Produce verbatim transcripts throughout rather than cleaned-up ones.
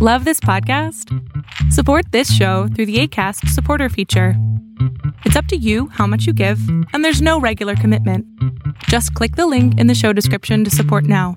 Love this podcast? Support this show through the Acast supporter feature. It's up to you how much you give, and there's no regular commitment. Just click the link in the show description to support now.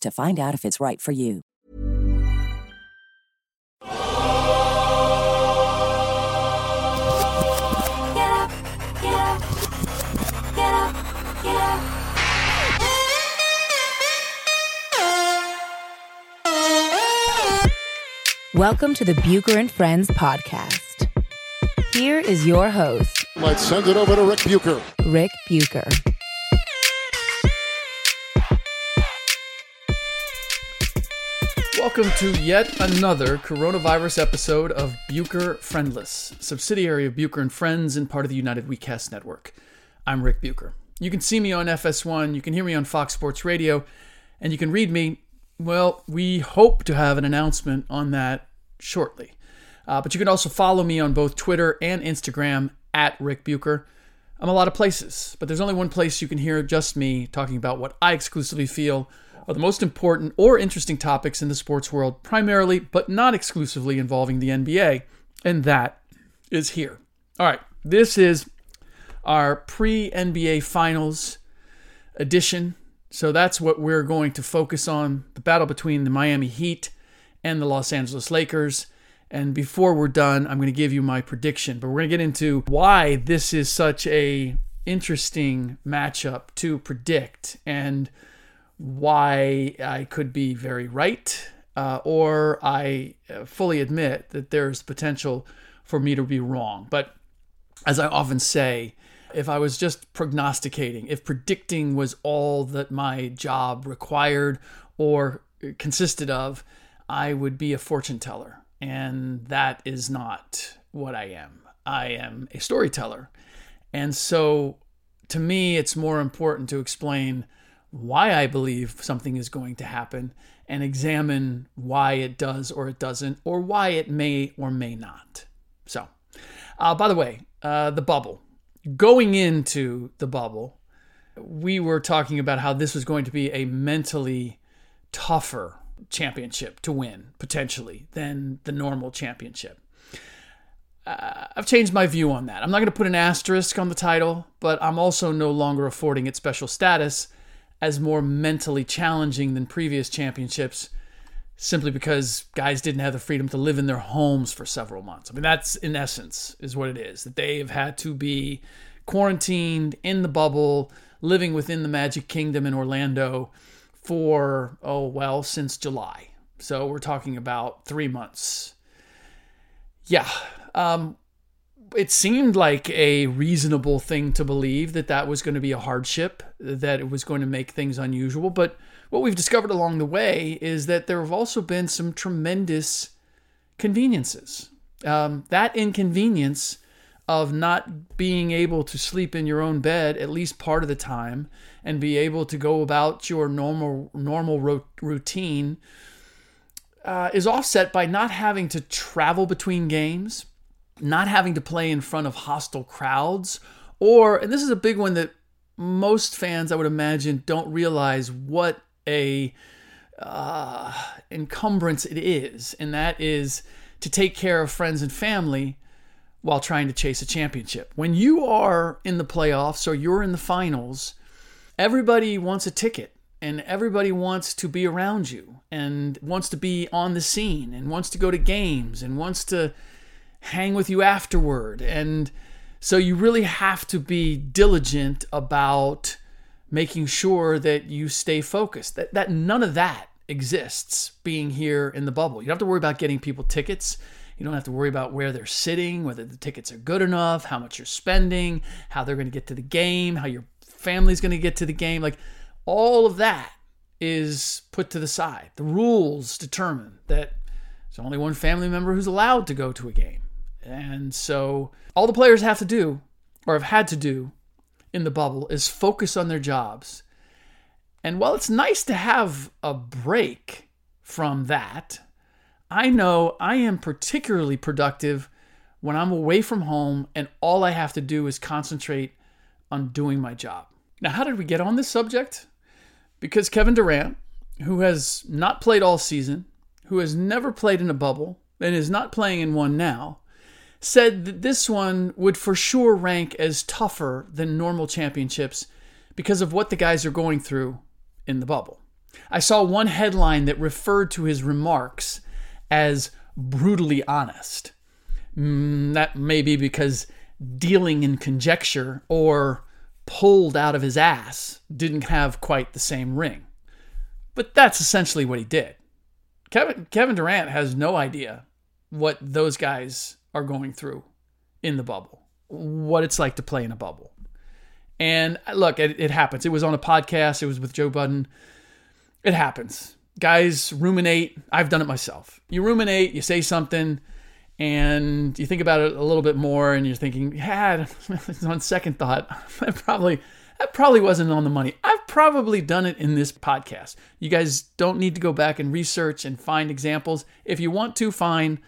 to find out if it's right for you. Get up, get up, get up, get up. Welcome to the Buker and Friends podcast. Here is your host. Let's send it over to Rick Bucher. Rick Bucher. Welcome to yet another coronavirus episode of Bucher Friendless, subsidiary of Buker and Friends and part of the United WeCast Network. I'm Rick Bucher. You can see me on F S one, you can hear me on Fox Sports Radio, and you can read me. Well, we hope to have an announcement on that shortly. Uh, but you can also follow me on both Twitter and Instagram, at Rick Bucher. I'm a lot of places, but there's only one place you can hear just me talking about what I exclusively feel are the most important or interesting topics in the sports world, primarily, but not exclusively, involving the N B A, and that is here. All right, this is our pre-N B A Finals edition, so that's what we're going to focus on, the battle between the Miami Heat and the Los Angeles Lakers, and before we're done, I'm going to give you my prediction, but we're going to get into why this is such a interesting matchup to predict, and why I could be very right, uh, or I fully admit that there's potential for me to be wrong. But as I often say, if I was just prognosticating, if predicting was all that my job required or consisted of, I would be a fortune teller. And that is not what I am. I am a storyteller. And so to me, it's more important to explain why I believe something is going to happen and examine why it does or it doesn't, or why it may or may not. So, uh, by the way, uh, the bubble. Going into the bubble, we were talking about how this was going to be a mentally tougher championship to win, potentially, than the normal championship. Uh, I've changed my view on that. I'm not going to put an asterisk on the title, but I'm also no longer affording it special status as more mentally challenging than previous championships, simply because guys didn't have the freedom to live in their homes for several months. I mean, that's in essence is what it is, that they have had to be quarantined in the bubble, living within the Magic Kingdom in Orlando for, oh, well, since July. So we're talking about three months. Yeah. Um, It seemed like a reasonable thing to believe that that was going to be a hardship, that it was going to make things unusual. But what we've discovered along the way is that there have also been some tremendous conveniences. Um, that inconvenience of not being able to sleep in your own bed at least part of the time and be able to go about your normal normal ro- routine uh, is offset by not having to travel between games, not having to play in front of hostile crowds, or, and this is a big one that most fans, I would imagine, don't realize what a uh, encumbrance it is, and that is to take care of friends and family while trying to chase a championship. When you are in the playoffs or you're in the finals, everybody wants a ticket. and everybody wants to be around you and wants to be on the scene and wants to go to games and wants to hang with you afterward. And so you really have to be diligent about making sure that you stay focused, that, that none of that exists being here in the bubble. You don't have to worry about getting people tickets. You don't have to worry about where they're sitting, whether the tickets are good enough, how much you're spending, how they're going to get to the game, how your family's going to get to the game. Like, all of that is put to the side. The rules determine that there's only one family member who's allowed to go to a game. And so all the players have to do, or have had to do in the bubble, is focus on their jobs. And while it's nice to have a break from that, I know I am particularly productive when I'm away from home and all I have to do is concentrate on doing my job. Now, how did we get on this subject? Because Kevin Durant, who has not played all season, who has never played in a bubble, and is not playing in one now, said that this one would for sure rank as tougher than normal championships because of what the guys are going through in the bubble. I saw one headline that referred to his remarks as brutally honest. Mm, that may be because dealing in conjecture or pulled out of his ass didn't have quite the same ring. But that's essentially what he did. Kevin, Kevin Durant has no idea what those guys are going through in the bubble, what it's like to play in a bubble. And look, it, it happens. It was on a podcast. It was with Joe Budden. It happens. Guys ruminate. I've done it myself. You ruminate, you say something, and you think about it a little bit more, and you're thinking, yeah, on second thought, that probably, that probably wasn't on the money. I've probably done it in this podcast. You guys don't need to go back and research and find examples. If you want to, fine.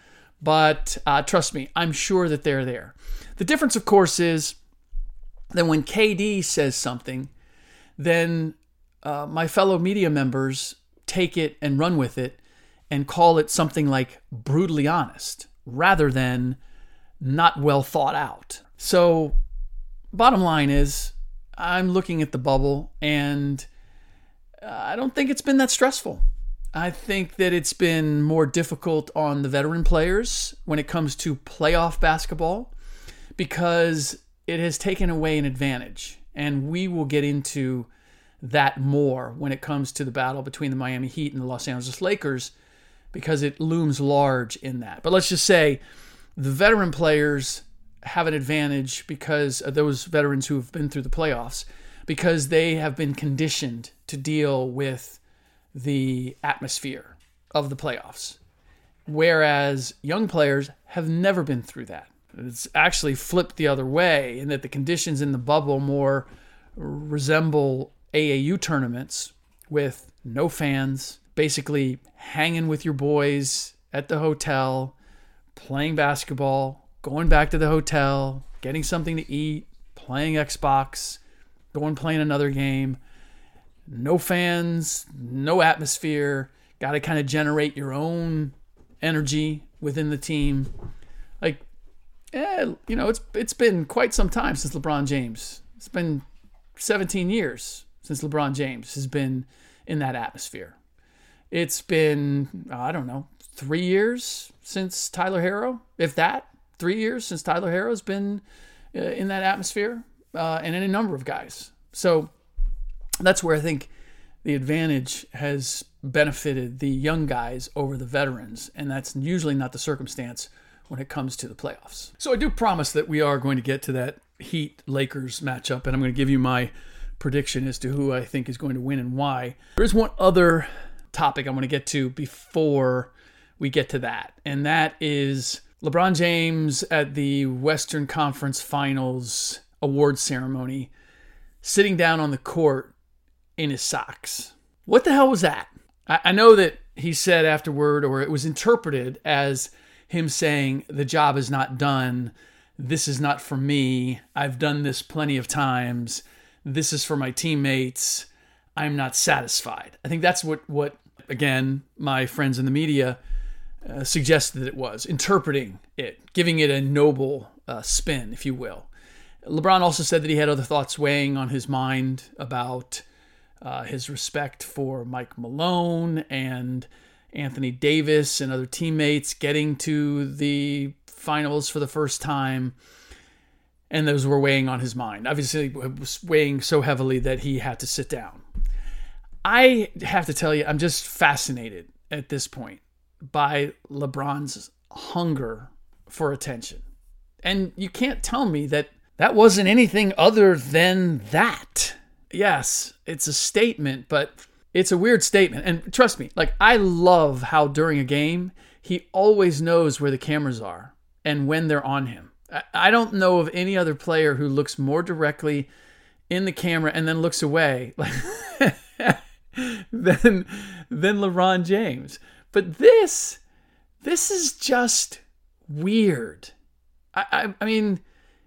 But uh, trust me, I'm sure that they're there. The difference, of course, is that when K D says something, then uh, my fellow media members take it and run with it and call it something like brutally honest rather than not well thought out. So bottom line is I'm looking at the bubble and I don't think it's been that stressful. I think that it's been more difficult on the veteran players when it comes to playoff basketball because it has taken away an advantage, and we will get into that more when it comes to the battle between the Miami Heat and the Los Angeles Lakers because it looms large in that. But let's just say the veteran players have an advantage because of those veterans who have been through the playoffs because they have been conditioned to deal with the atmosphere of the playoffs, whereas young players have never been through that. It's actually flipped the other way in that the conditions in the bubble more resemble A A U tournaments with no fans, basically hanging with your boys at the hotel, playing basketball, going back to the hotel, getting something to eat, playing Xbox, going playing another game. No fans, no atmosphere, got to kind of generate your own energy within the team. Like, eh, you know, it's it's been quite some time since LeBron James. It's been seventeen years. Since LeBron James has been in that atmosphere. It's been, I don't know, three years since Tyler Herro, if that, three years since Tyler Herro's been in that atmosphere, uh, and in a number of guys. So that's where I think the advantage has benefited the young guys over the veterans, and that's usually not the circumstance when it comes to the playoffs. So I do promise that we are going to get to that Heat-Lakers matchup, and I'm going to give you my prediction as to who I think is going to win and why. There's one other topic I want to get to before we get to that, and that is LeBron James at the Western Conference Finals award ceremony sitting down on the court in his socks. What the hell was that? I, I know that he said afterward, or it was interpreted as him saying, the job is not done. This is not for me. I've done this plenty of times. This is for my teammates. I'm not satisfied. I think that's what, what again, my friends in the media uh, suggested that it was, interpreting it, giving it a noble uh, spin, if you will. LeBron also said that he had other thoughts weighing on his mind about uh, his respect for Mike Malone and Anthony Davis and other teammates, getting to the finals for the first time. And those were weighing on his mind. Obviously, it was weighing so heavily that he had to sit down. I have to tell you, I'm just fascinated at this point by LeBron's hunger for attention. And you can't tell me that that wasn't anything other than that. Yes, it's a statement, but it's a weird statement. And trust me, like, I love how during a game, he always knows where the cameras are and when they're on him. I don't know of any other player who looks more directly in the camera and then looks away like, than, than LeBron James. But this, this is just weird. I, I, I mean,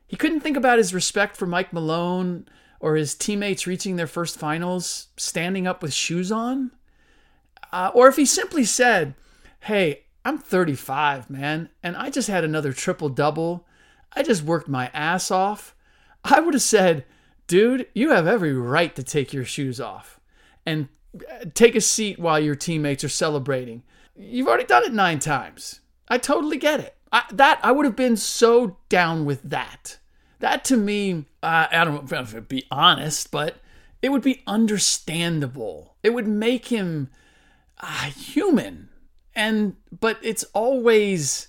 he couldn't think about his respect for Mike Malone or his teammates reaching their first finals standing up with shoes on. Uh, or if he simply said, hey, I'm thirty-five, man, and I just had another triple-double. I just worked my ass off. I would have said, dude, you have every right to take your shoes off and take a seat while your teammates are celebrating. You've already done it nine times. I totally get it. I, that I would have been so down with that. That to me, uh, I don't know if it'd be honest, but it would be understandable. It would make him uh, human. And but it's always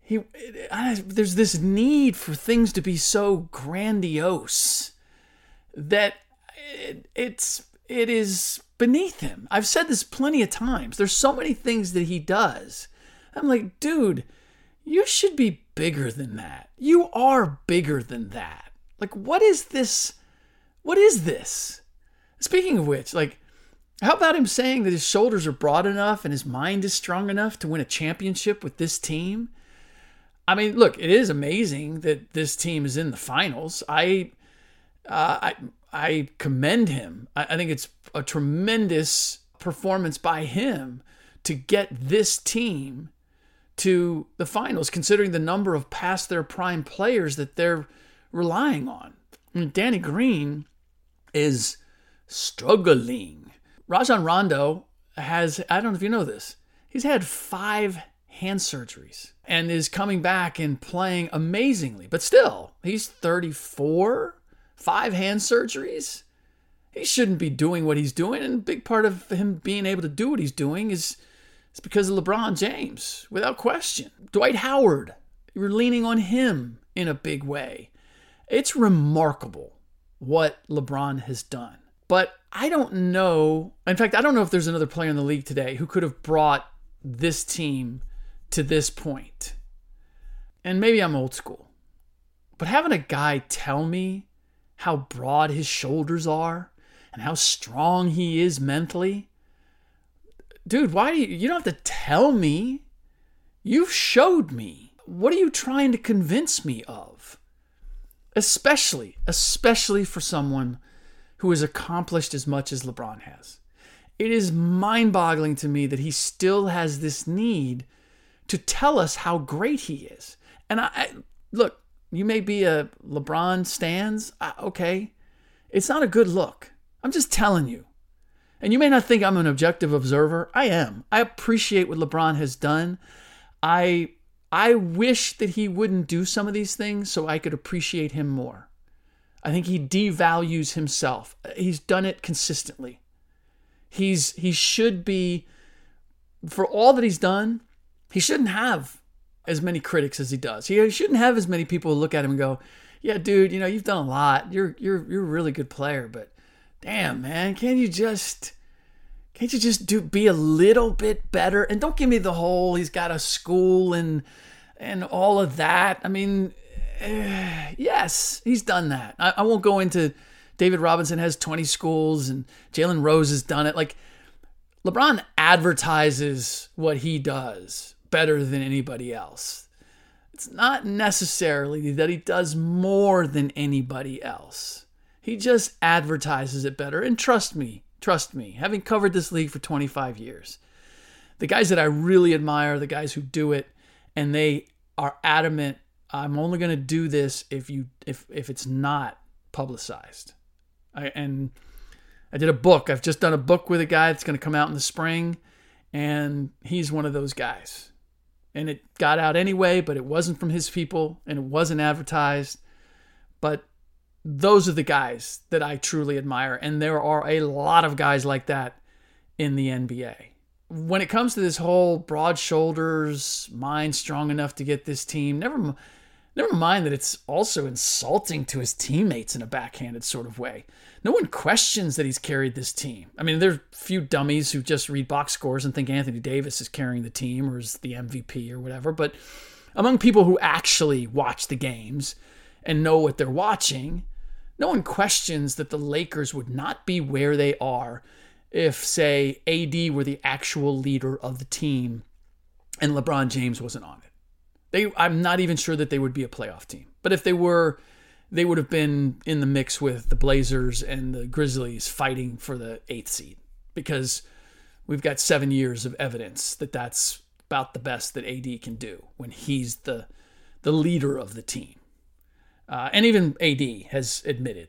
he. It, I, there's this need for things to be so grandiose that it, it's it is beneath him. I've said this plenty of times. There's so many things that he does. I'm like, dude, you should be bigger than that. You are bigger than that. Like, what is this? What is this? Speaking of which, like, how about him saying that his shoulders are broad enough and his mind is strong enough to win a championship with this team? I mean, look, it is amazing that this team is in the finals. I, uh, I, I commend him. I, I think it's a tremendous performance by him to get this team to the finals, considering the number of past their prime players that they're relying on. I mean, Danny Green is struggling. Rajon Rondo has, I don't know if you know this, he's had five hand surgeries and is coming back and playing amazingly. But still, he's thirty-four, five hand surgeries. He shouldn't be doing what he's doing. And a big part of him being able to do what he's doing is it's because of LeBron James, without question. Dwight Howard, you're leaning on him in a big way. It's remarkable what LeBron has done. But I don't know. In fact, I don't know if there's another player in the league today who could have brought this team to this point. And maybe I'm old school. But having a guy tell me how broad his shoulders are and how strong he is mentally, dude, why do you, you don't have to tell me. You've showed me. What are you trying to convince me of? Especially, especially for someone who has accomplished as much as LeBron has. It is mind-boggling to me that he still has this need to tell us how great he is. And I, I look, you may be a LeBron stans. I, okay. It's not a good look. I'm just telling you. And you may not think I'm an objective observer. I am. I appreciate what LeBron has done. I I wish that he wouldn't do some of these things so I could appreciate him more. I think he devalues himself. He's done it consistently. He's he should be, for all that he's done, he shouldn't have as many critics as he does. He shouldn't have as many people who look at him and go, "Yeah, dude, you know, you've done a lot. You're you're you're a really good player, but damn, man, can't you just, can't you just do be a little bit better?" And don't give me the whole he's got a school and and all of that. I mean, eh, yes, he's done that. I, I won't go into David Robinson has twenty schools and Jalen Rose has done it. Like, LeBron advertises what he does better than anybody else. It's not necessarily that he does more than anybody else. He just advertises it better. And trust me, trust me, having covered this league for twenty-five years, the guys that I really admire, the guys who do it, and they are adamant, I'm only going to do this if you if if it's not publicized. I, and I did a book. I've just done a book with a guy that's going to come out in the spring, and he's one of those guys. And it got out anyway, but it wasn't from his people, and it wasn't advertised. But those are the guys that I truly admire, and there are a lot of guys like that in the N B A. When it comes to this whole broad shoulders, mind strong enough to get this team, never, never mind that it's also insulting to his teammates in a backhanded sort of way. No one questions that he's carried this team. I mean, there's few dummies who just read box scores and think Anthony Davis is carrying the team or is the M V P or whatever. But among people who actually watch the games and know what they're watching, no one questions that the Lakers would not be where they are if, say, A D were the actual leader of the team and LeBron James wasn't on it. They, I'm not even sure that they would be a playoff team. But if they were, they would have been in the mix with the Blazers and the Grizzlies fighting for the eighth seed, because we've got seven years of evidence that that's about the best that A D can do when he's the, the leader of the team. Uh, and even A D has admitted,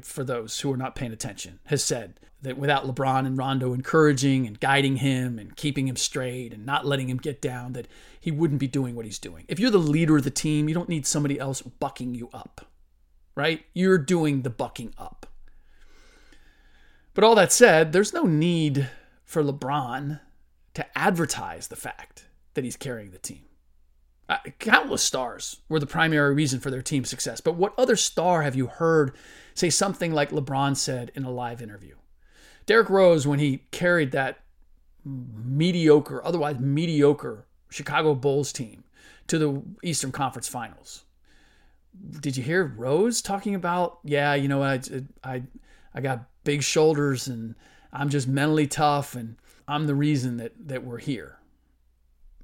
for those who are not paying attention, has said that without LeBron and Rondo encouraging and guiding him and keeping him straight and not letting him get down, that he wouldn't be doing what he's doing. If you're the leader of the team, you don't need somebody else bucking you up, right? You're doing the bucking up. But all that said, there's no need for LeBron to advertise the fact that he's carrying the team. Uh, countless stars were the primary reason for their team's success. But what other star have you heard say something like LeBron said in a live interview? Derrick Rose, when he carried that mediocre, otherwise mediocre Chicago Bulls team to the Eastern Conference Finals. Did you hear Rose talking about, yeah, you know, I, I, I got big shoulders and I'm just mentally tough and I'm the reason that, that we're here?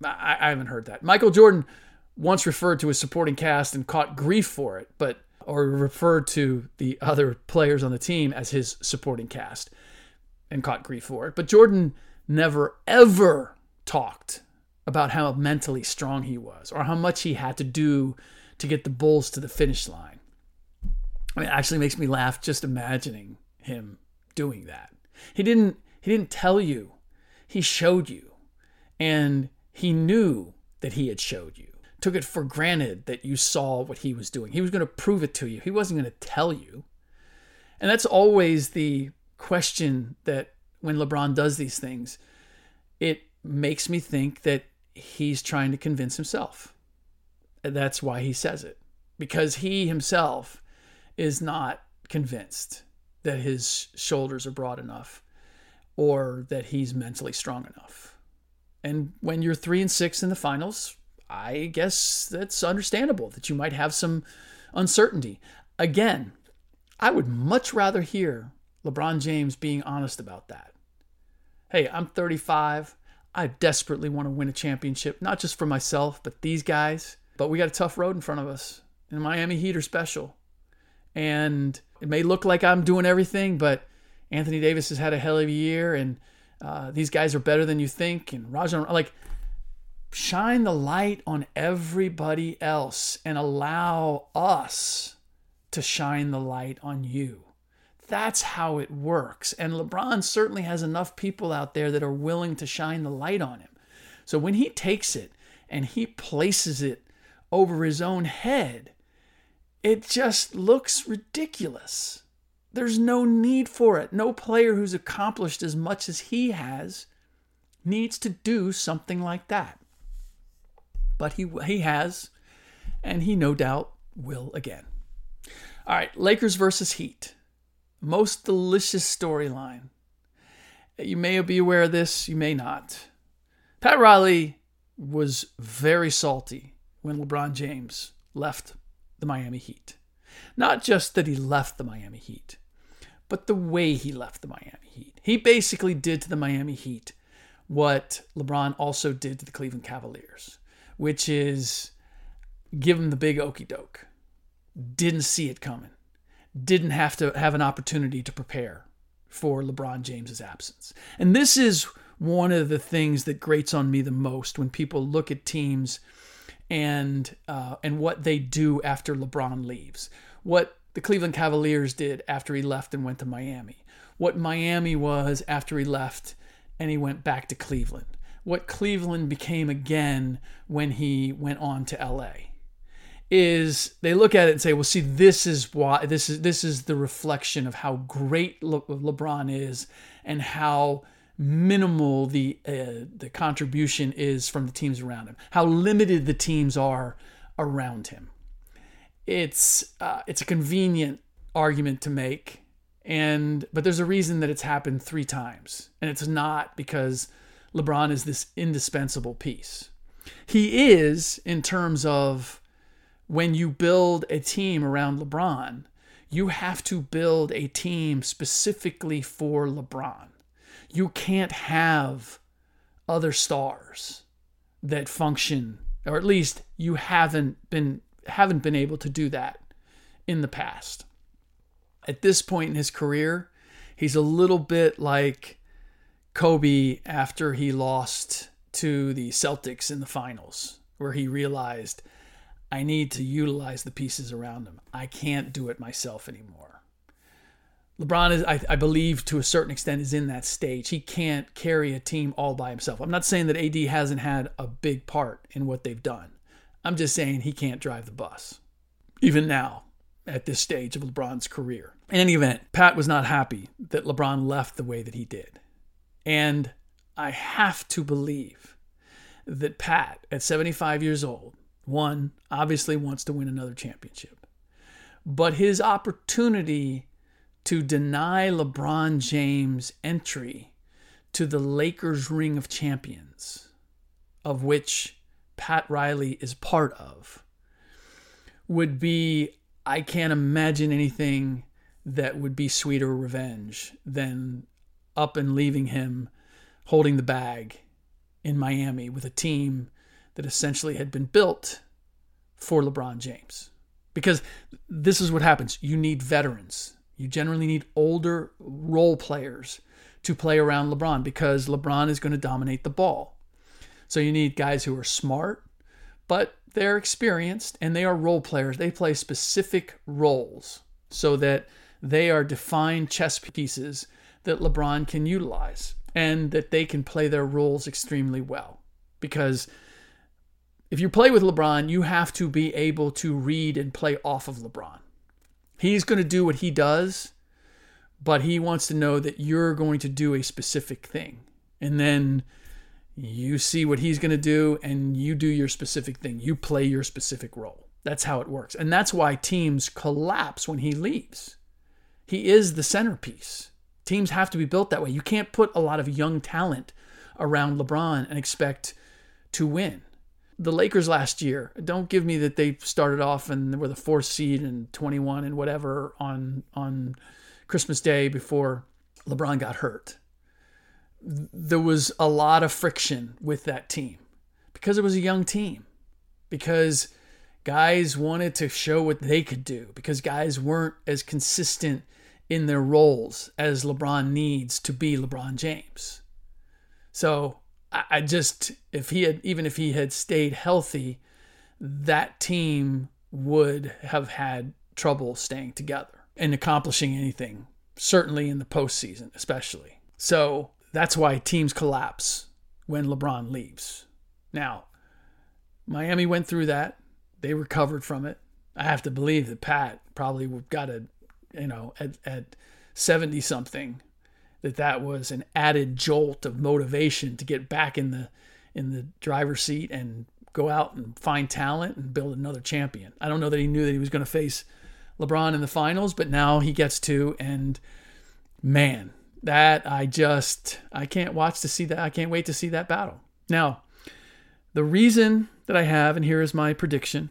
I, I haven't heard that. Michael Jordan once referred to his supporting cast and caught grief for it, but or referred to the other players on the team as his supporting cast and caught grief for it. But Jordan never, ever talked about how mentally strong he was or how much he had to do to get the Bulls to the finish line. I mean, it actually makes me laugh just imagining him doing that. He didn't, he didn't tell you. He showed you. And he knew that he had showed you, took it for granted that you saw what he was doing. He was going to prove it to you. He wasn't going to tell you. And that's always the question that when LeBron does these things, it makes me think that he's trying to convince himself. And that's why he says it, because he himself is not convinced that his shoulders are broad enough or that he's mentally strong enough. And when you're three and six in the finals, I guess that's understandable that you might have some uncertainty. Again, I would much rather hear LeBron James being honest about that. Hey, I'm thirty-five. I desperately want to win a championship, not just for myself, but these guys. But we got a tough road in front of us. And the Miami Heat are special. And it may look like I'm doing everything, but Anthony Davis has had a hell of a year, and Uh, these guys are better than you think. And Rajon, like, shine the light on everybody else and allow us to shine the light on you. That's how it works. And LeBron certainly has enough people out there that are willing to shine the light on him. So when he takes it and he places it over his own head, it just looks ridiculous. There's no need for it. No player who's accomplished as much as he has needs to do something like that. But he he has, and he no doubt will again. All right, Lakers versus Heat. Most delicious storyline. You may be aware of this, you may not. Pat Riley was very salty when LeBron James left the Miami Heat. Not just that he left the Miami Heat, but the way he left the Miami Heat. He basically did to the Miami Heat what LeBron also did to the Cleveland Cavaliers, which is give him the big okie doke. Didn't see it coming. Didn't have to have an opportunity to prepare for LeBron James's absence. And this is one of the things that grates on me the most when people look at teams and uh, and what they do after LeBron leaves. What the Cleveland Cavaliers did after he left and went to Miami. what Miami was after he left and he went back to Cleveland, what Cleveland became again when he went on to L A, is they look at it and say, well, see, this is why this is this is the reflection of how great Le- LeBron is and how minimal the uh, the contribution is from the teams around him, how limited the teams are around him. It's uh, it's a convenient argument to make, and but there's a reason that it's happened three times, and it's not because LeBron is this indispensable piece. He is, in terms of when you build a team around LeBron, you have to build a team specifically for LeBron. You can't have other stars that function, or at least you haven't been haven't been able to do that in the past. At this point in his career, he's a little bit like Kobe after he lost to the Celtics in the finals, where he realized, I need to utilize the pieces around him. I can't do it myself anymore. LeBron is, I, I believe, to a certain extent, is in that stage. He can't carry a team all by himself. I'm not saying that A D hasn't had a big part in what they've done. I'm just saying he can't drive the bus, even now, at this stage of LeBron's career. In any event, Pat was not happy that LeBron left the way that he did. And I have to believe that Pat, at seventy-five years old, one, obviously wants to win another championship. But his opportunity to deny LeBron James entry to the Lakers Ring of Champions, of which Pat Riley is part of, would be, I can't imagine anything that would be sweeter revenge than up and leaving him holding the bag in Miami with a team that essentially had been built for LeBron James. Because this is what happens. You need veterans. You generally need older role players to play around LeBron, because LeBron is going to dominate the ball. So you need guys who are smart, but they're experienced and they are role players. They play specific roles so that they are defined chess pieces that LeBron can utilize, and that they can play their roles extremely well. Because if you play with LeBron, you have to be able to read and play off of LeBron. He's going to do what he does, but he wants to know that you're going to do a specific thing. And then you see what he's going to do, and you do your specific thing. You play your specific role. That's how it works. And that's why teams collapse when he leaves. He is the centerpiece. Teams have to be built that way. You can't put a lot of young talent around LeBron and expect to win. The Lakers last year, don't give me that they started off and were the fourth seed and twenty-one and whatever on on Christmas Day before LeBron got hurt. There was a lot of friction with that team because it was a young team, because guys wanted to show what they could do, because guys weren't as consistent in their roles as LeBron needs to be LeBron James. So I just, if he had, even if he had stayed healthy, that team would have had trouble staying together and accomplishing anything, certainly in the postseason, especially. So that's why teams collapse when LeBron leaves. Now, Miami went through that. They recovered from it. I have to believe that Pat probably got a, you know, at, at seventy something, that that was an added jolt of motivation to get back in the in the driver's seat and go out and find talent and build another champion. I don't know that he knew that he was going to face LeBron in the finals, but now he gets to, and man, that I just, I can't watch to see that. I can't wait to see that battle. Now, the reason that I have, and here is my prediction.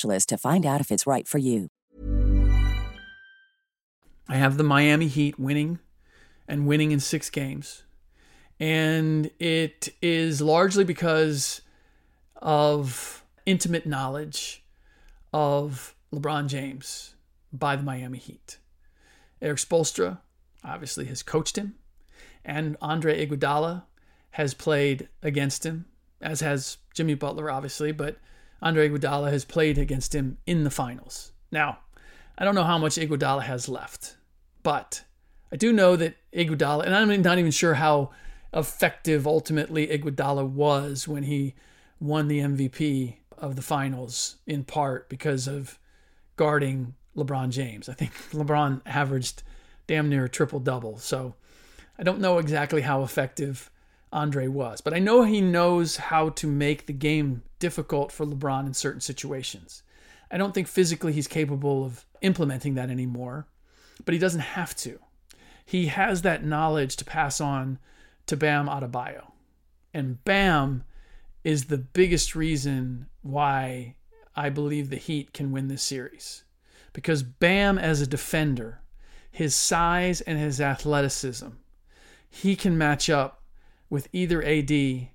to find out if it's right for you. I have the Miami Heat winning and winning in six games. And it is largely because of intimate knowledge of LeBron James by the Miami Heat. Erik Spoelstra obviously has coached him, and Andre Iguodala has played against him, as has Jimmy Butler, obviously, but Andre Iguodala has played against him in the finals. Now, I don't know how much Iguodala has left, but I do know that Iguodala, and I'm not even sure how effective ultimately Iguodala was when he won the M V P of the finals, in part because of guarding LeBron James. I think LeBron averaged damn near a triple-double, so I don't know exactly how effective Andre was, but I know he knows how to make the game difficult for LeBron in certain situations. I don't think physically he's capable of implementing that anymore, but he doesn't have to. He has that knowledge to pass on to Bam Adebayo. And Bam is the biggest reason why I believe the Heat can win this series. Because Bam, as a defender, his size and his athleticism, he can match up with either A D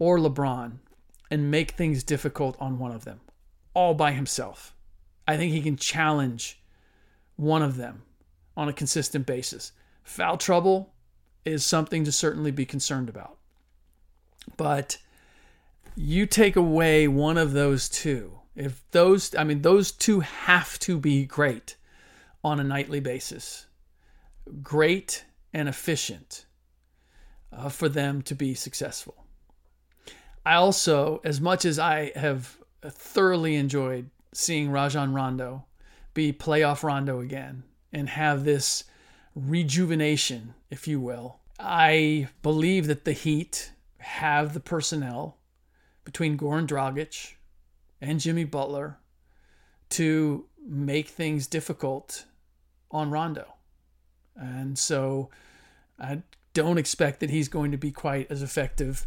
or LeBron and make things difficult on one of them, all by himself. I think he can challenge one of them on a consistent basis. Foul trouble is something to certainly be concerned about. But you take away one of those two. If those, I mean, those two have to be great on a nightly basis. Great and efficient. Uh, for them to be successful. I also, as much as I have thoroughly enjoyed seeing Rajon Rondo be playoff Rondo again and have this rejuvenation, if you will, I believe that the Heat have the personnel between Goran Dragic and Jimmy Butler to make things difficult on Rondo. And so I don't expect that he's going to be quite as effective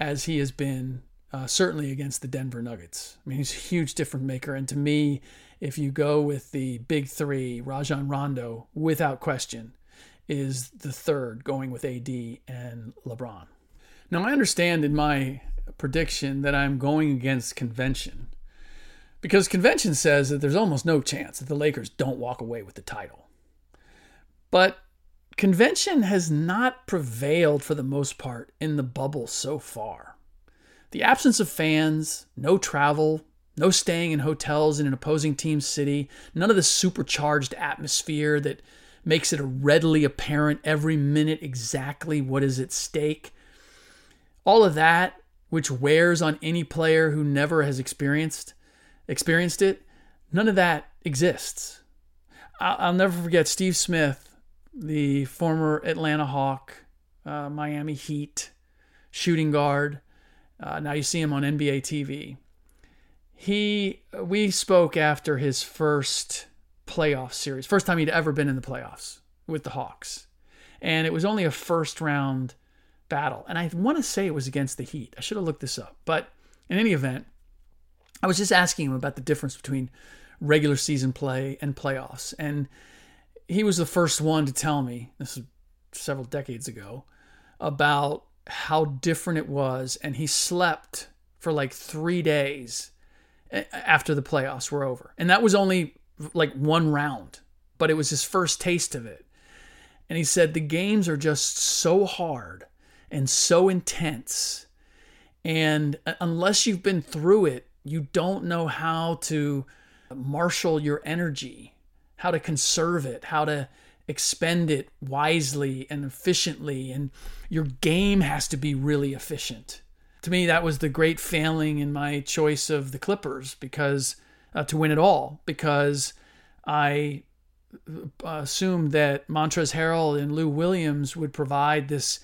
as he has been, uh, certainly against the Denver Nuggets. I mean, he's a huge difference maker. And to me, if you go with the big three, Rajon Rondo, without question, is the third, going with A D and LeBron. Now, I understand in my prediction that I'm going against convention, because convention says that there's almost no chance that the Lakers don't walk away with the title. But convention has not prevailed for the most part in the bubble so far. The absence of fans, no travel, no staying in hotels in an opposing team's city, none of the supercharged atmosphere that makes it readily apparent every minute exactly what is at stake. All of that, which wears on any player who never has experienced experienced it, none of that exists. I'll never forget Steve Smith, the former Atlanta Hawk, uh, Miami Heat shooting guard. Uh, now you see him on N B A T V. He, we spoke after his first playoff series, first time he'd ever been in the playoffs with the Hawks. And it was only a first round battle. And I want to say it was against the Heat. I should have looked this up. But in any event, I was just asking him about the difference between regular season play and playoffs. And he was the first one to tell me, this is several decades ago, about how different it was. And he slept for like three days after the playoffs were over. And that was only like one round, but it was his first taste of it. And he said, the games are just so hard and so intense. And unless you've been through it, you don't know how to marshal your energy, how to conserve it, how to expend it wisely and efficiently. And your game has to be really efficient. To me, that was the great failing in my choice of the Clippers, because uh, to win it all, because I assumed that Montrezl Harrell and Lou Williams would provide this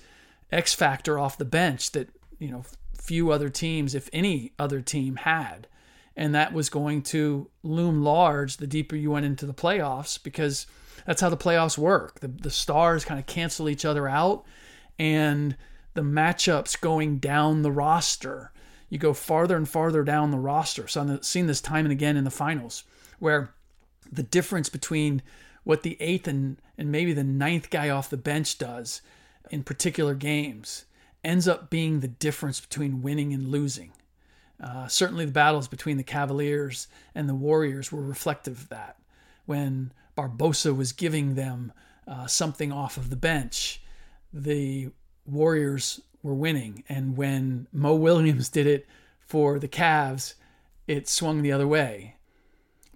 X factor off the bench that, you know, few other teams, if any other team, had. And that was going to loom large the deeper you went into the playoffs, because that's how the playoffs work. The, the stars kind of cancel each other out, and the matchups going down the roster, you go farther and farther down the roster. So I've seen this time and again in the finals, where the difference between what the eighth and, and maybe the ninth guy off the bench does in particular games ends up being the difference between winning and losing. Uh, certainly the battles between the Cavaliers and the Warriors were reflective of that. When Barbosa was giving them uh, something off of the bench, the Warriors were winning. And when Mo Williams did it for the Cavs, it swung the other way.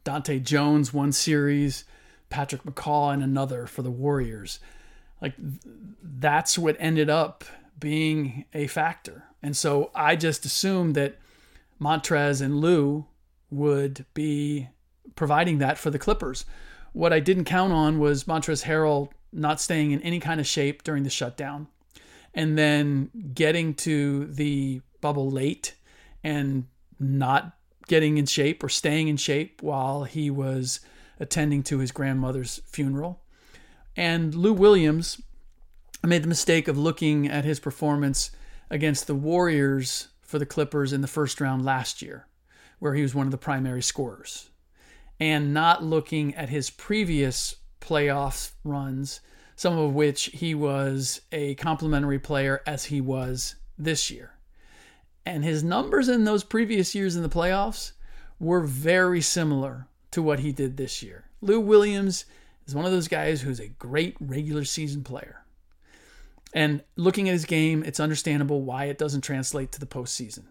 Dante Jones one series, Patrick McCaw in another for the Warriors. Like, that's what ended up being a factor. And so I just assumed that Montrez and Lou would be providing that for the Clippers. What I didn't count on was Montrezl Harrell not staying in any kind of shape during the shutdown, and then getting to the bubble late and not getting in shape or staying in shape while he was attending to his grandmother's funeral. And Lou Williams, I made the mistake of looking at his performance against the Warriors for the Clippers in the first round last year, where he was one of the primary scorers, and not looking at his previous playoff runs, some of which he was a complimentary player as he was this year. And his numbers in those previous years in the playoffs were very similar to what he did this year. Lou Williams is one of those guys who's a great regular season player. And looking at his game, it's understandable why it doesn't translate to the postseason,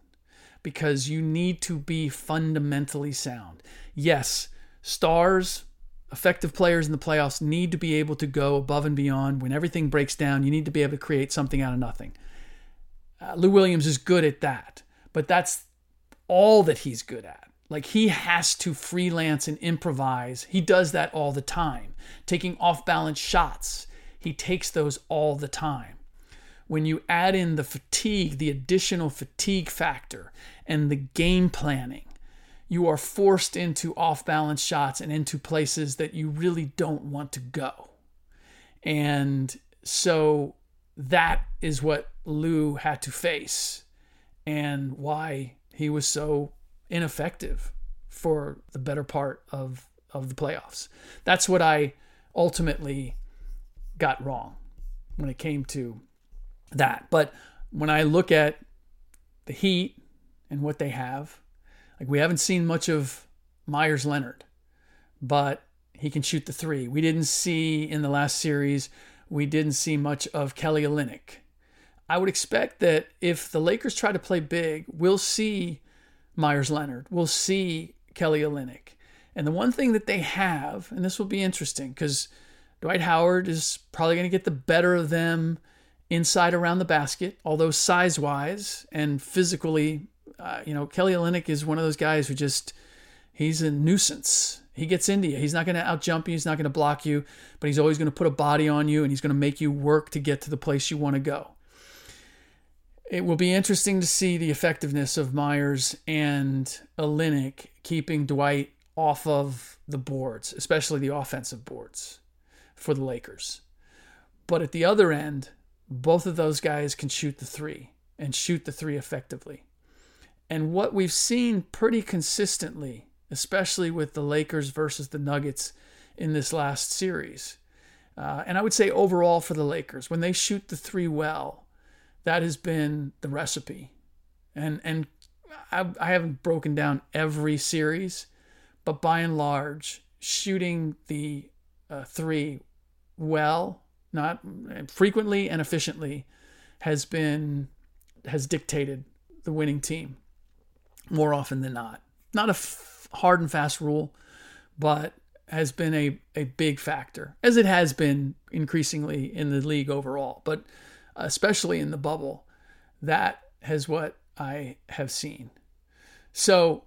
because you need to be fundamentally sound. Yes, stars, effective players in the playoffs need to be able to go above and beyond. When everything breaks down, you need to be able to create something out of nothing. Uh, Lou Williams is good at that, but that's all that he's good at. Like, he has to freelance and improvise. He does that all the time. Taking off-balance shots, he takes those all the time. When you add in the fatigue, the additional fatigue factor, and the game planning, you are forced into off-balance shots and into places that you really don't want to go. And so that is what Lou had to face, and why he was so ineffective for the better part of, of the playoffs. That's what I ultimately got wrong when it came to that. But when I look at the Heat and what they have, like, we haven't seen much of Myers Leonard, but he can shoot the three. We didn't see in the last series, we didn't see much of Kelly Olynyk. I would expect that if the Lakers try to play big, we'll see Myers Leonard, we'll see Kelly Olynyk. And the one thing that they have, and this will be interesting, because Dwight Howard is probably going to get the better of them inside around the basket, although size-wise and physically, uh, you know, Kelly Olynyk is one of those guys who just, he's a nuisance. He gets into you. He's not going to out-jump you. He's not going to block you, but he's always going to put a body on you, and he's going to make you work to get to the place you want to go. It will be interesting to see the effectiveness of Myers and Olynyk keeping Dwight off of the boards, especially the offensive boards, for the Lakers. But at the other end, both of those guys can shoot the three, and shoot the three effectively. And what we've seen pretty consistently, especially with the Lakers versus the Nuggets in this last series, uh, and I would say overall for the Lakers, when they shoot the three well, that has been the recipe. And and I, I haven't broken down every series, but by and large, shooting the uh, three well, not frequently and efficiently, has been has dictated the winning team more often than not. Not a f- hard and fast rule, but has been a, a big factor, as it has been increasingly in the league overall, but especially in the bubble. That is what I have seen. So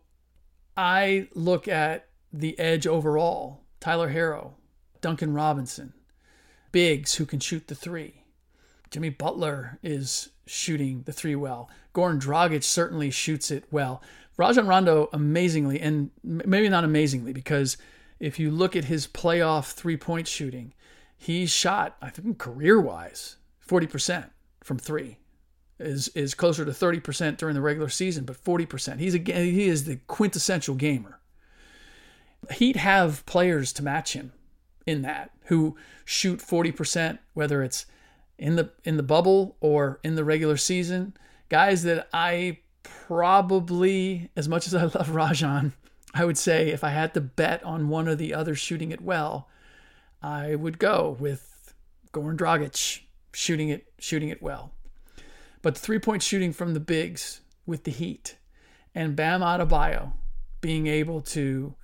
I look at the edge overall. Tyler Herro, Duncan Robinson, bigs who can shoot the three. Jimmy Butler is shooting the three well. Goran Dragic certainly shoots it well. Rajon Rondo, amazingly, and maybe not amazingly, because if you look at his playoff three-point shooting, he shot, I think career-wise, forty percent from three. Is is closer to thirty percent during the regular season, but forty percent. He's a, he is the quintessential gamer. He'd have players to match him in that, who shoot forty percent, whether it's in the in the bubble or in the regular season. Guys that I probably, as much as I love Rajon, I would say if I had to bet on one or the other shooting it well, I would go with Goran Dragic shooting it, shooting it well. But three-point shooting from the bigs with the Heat and Bam Adebayo being able to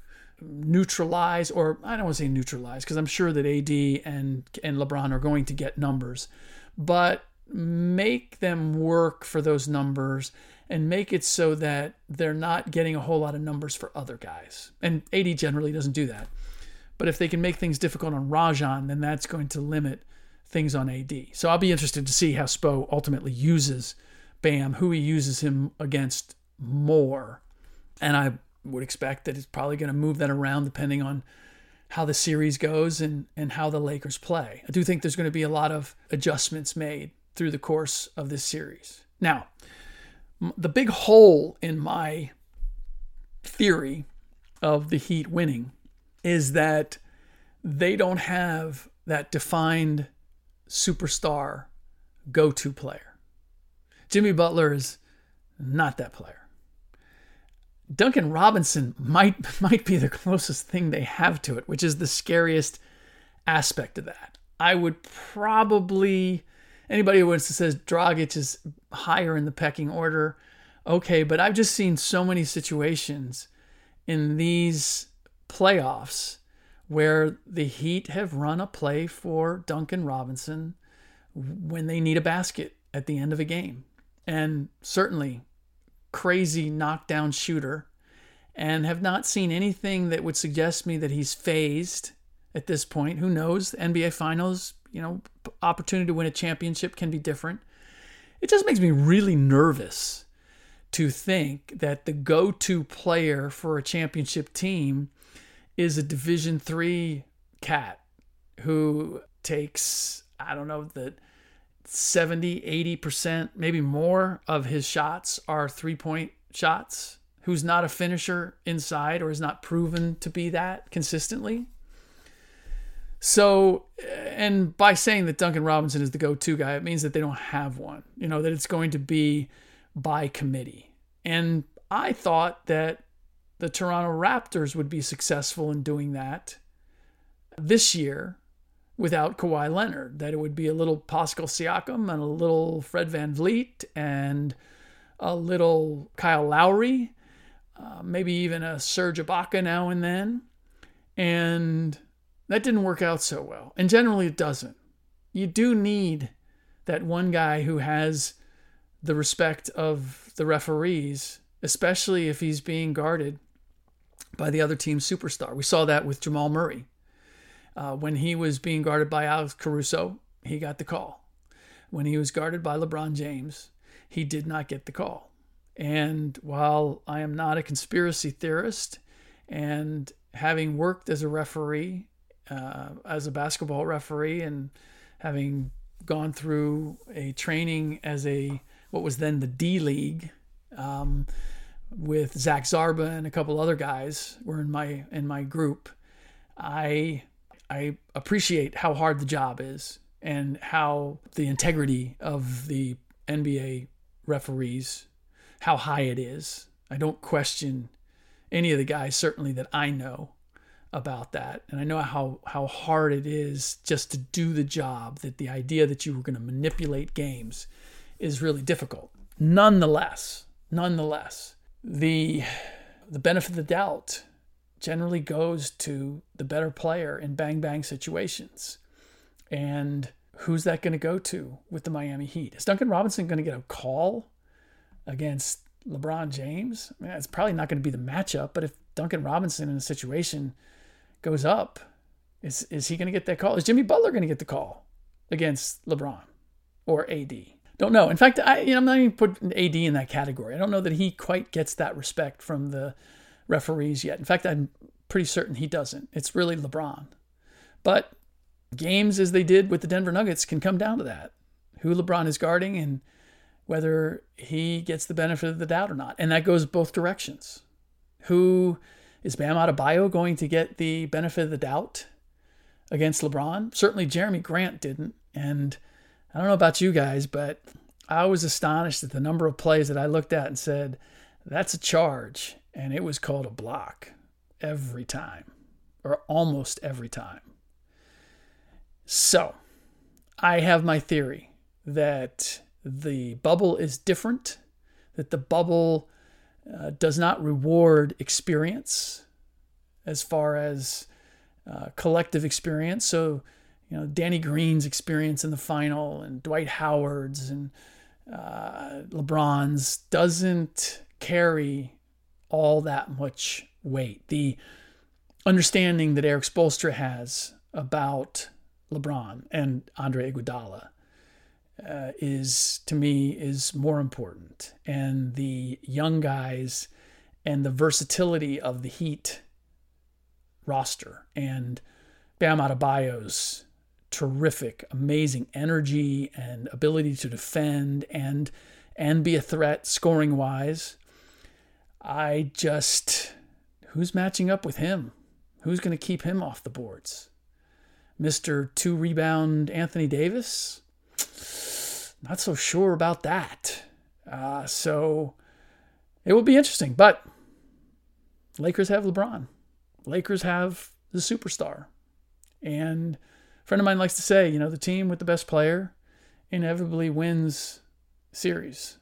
neutralize, or I don't want to say neutralize, because I'm sure that A D and, and LeBron are going to get numbers, but make them work for those numbers and make it so that they're not getting a whole lot of numbers for other guys. And A D generally doesn't do that. But if they can make things difficult on Rajon, then that's going to limit things on A D. So I'll be interested to see how Spo ultimately uses Bam, who he uses him against more. And I would expect that he's probably going to move that around depending on how the series goes and, and how the Lakers play. I do think there's going to be a lot of adjustments made through the course of this series. Now, the big hole in my theory of the Heat winning is that they don't have that defined superstar go-to player. Jimmy Butler is not that player. Duncan Robinson might might be the closest thing they have to it, which is the scariest aspect of that. I would probably, anybody who says Dragic is higher in the pecking order, okay, but I've just seen so many situations in these playoffs where the Heat have run a play for Duncan Robinson when they need a basket at the end of a game. And certainly crazy knockdown shooter, and have not seen anything that would suggest me that he's phased at this point. Who knows? The N B A Finals, you know, opportunity to win a championship can be different. It just makes me really nervous to think that the go-to player for a championship team is a Division three cat who takes, I don't know, the seventy, eighty percent, maybe more of his shots are three-point shots, who's not a finisher inside or is not proven to be that consistently. So, and by saying that Duncan Robinson is the go-to guy, it means that they don't have one, you know, that it's going to be by committee. And I thought that the Toronto Raptors would be successful in doing that this year without Kawhi Leonard, that it would be a little Pascal Siakam and a little Fred VanVleet and a little Kyle Lowry, uh, maybe even a Serge Ibaka now and then. And that didn't work out so well. And generally it doesn't. You do need that one guy who has the respect of the referees, especially if he's being guarded by the other team's superstar. We saw that with Jamal Murray. Uh, when he was being guarded by Alex Caruso, he got the call. When he was guarded by LeBron James, he did not get the call. And while I am not a conspiracy theorist, and having worked as a referee, uh, as a basketball referee, and having gone through a training as a, what was then the D League, um, with Zach Zarba and a couple other guys were in my in my group. I I appreciate how hard the job is and how the integrity of the N B A referees, how high it is. I don't question any of the guys, certainly that I know, about that. And I know how, how hard it is just to do the job, that the idea that you were going to manipulate games is really difficult. Nonetheless, nonetheless, the the benefit of the doubt generally goes to the better player in bang-bang situations. And who's that going to go to with the Miami Heat? Is Duncan Robinson going to get a call against LeBron James? I mean, it's probably not going to be the matchup, but if Duncan Robinson in a situation goes up, is is he going to get that call? Is Jimmy Butler going to get the call against LeBron or A D? Don't know. In fact, I, you know, I'm not even putting A D in that category. I don't know that he quite gets that respect from the referees yet. In fact, I'm pretty certain he doesn't. It's really LeBron. But games, as they did with the Denver Nuggets, can come down to that. Who LeBron is guarding and whether he gets the benefit of the doubt or not. And that goes both directions. Who is Bam Adebayo going to get the benefit of the doubt against LeBron? Certainly Jeremy Grant didn't. And I don't know about you guys, but I was astonished at the number of plays that I looked at and said, that's a charge. And it was called a block every time, or almost every time. So I have my theory that the bubble is different, that the bubble uh, does not reward experience as far as uh, collective experience. So, you know, Danny Green's experience in the final and Dwight Howard's and uh, LeBron's doesn't carry all that much weight. The understanding that Erik Spoelstra has about LeBron and Andre Iguodala uh, is, to me, is more important. And the young guys and the versatility of the Heat roster and Bam Adebayo's terrific, amazing energy and ability to defend and and be a threat scoring-wise. I just, who's matching up with him? Who's going to keep him off the boards? Mister two-rebound Anthony Davis? Not so sure about that. Uh, so it will be interesting. But Lakers have LeBron. Lakers have the superstar. And a friend of mine likes to say, you know, the team with the best player inevitably wins series,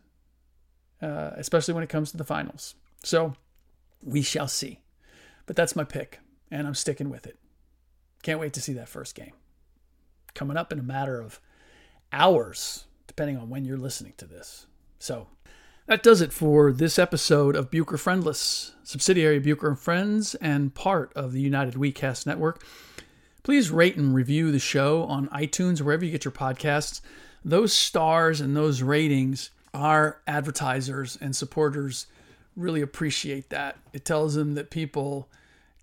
uh, especially when it comes to the finals. So we shall see. But that's my pick, and I'm sticking with it. Can't wait to see that first game. Coming up in a matter of hours, depending on when you're listening to this. So that does it for this episode of Bucher Friendless, subsidiary of Buker and Friends and part of the United WeCast Network. Please rate and review the show on iTunes, wherever you get your podcasts. Those stars and those ratings, our advertisers and supporters really appreciate that. It tells them that people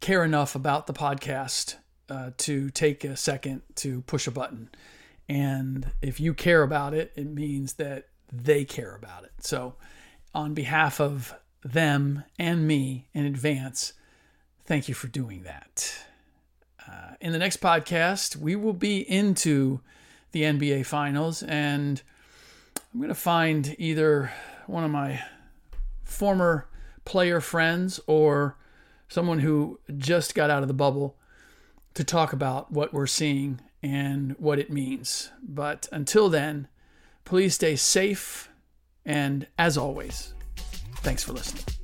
care enough about the podcast Uh, to take a second to push a button. And if you care about it, it means that they care about it. So on behalf of them and me in advance, thank you for doing that. Uh, in the next podcast, we will be into the N B A Finals, and I'm going to find either one of my former player friends or someone who just got out of the bubble to talk about what we're seeing and what it means. But until then, please stay safe. And as always, thanks for listening.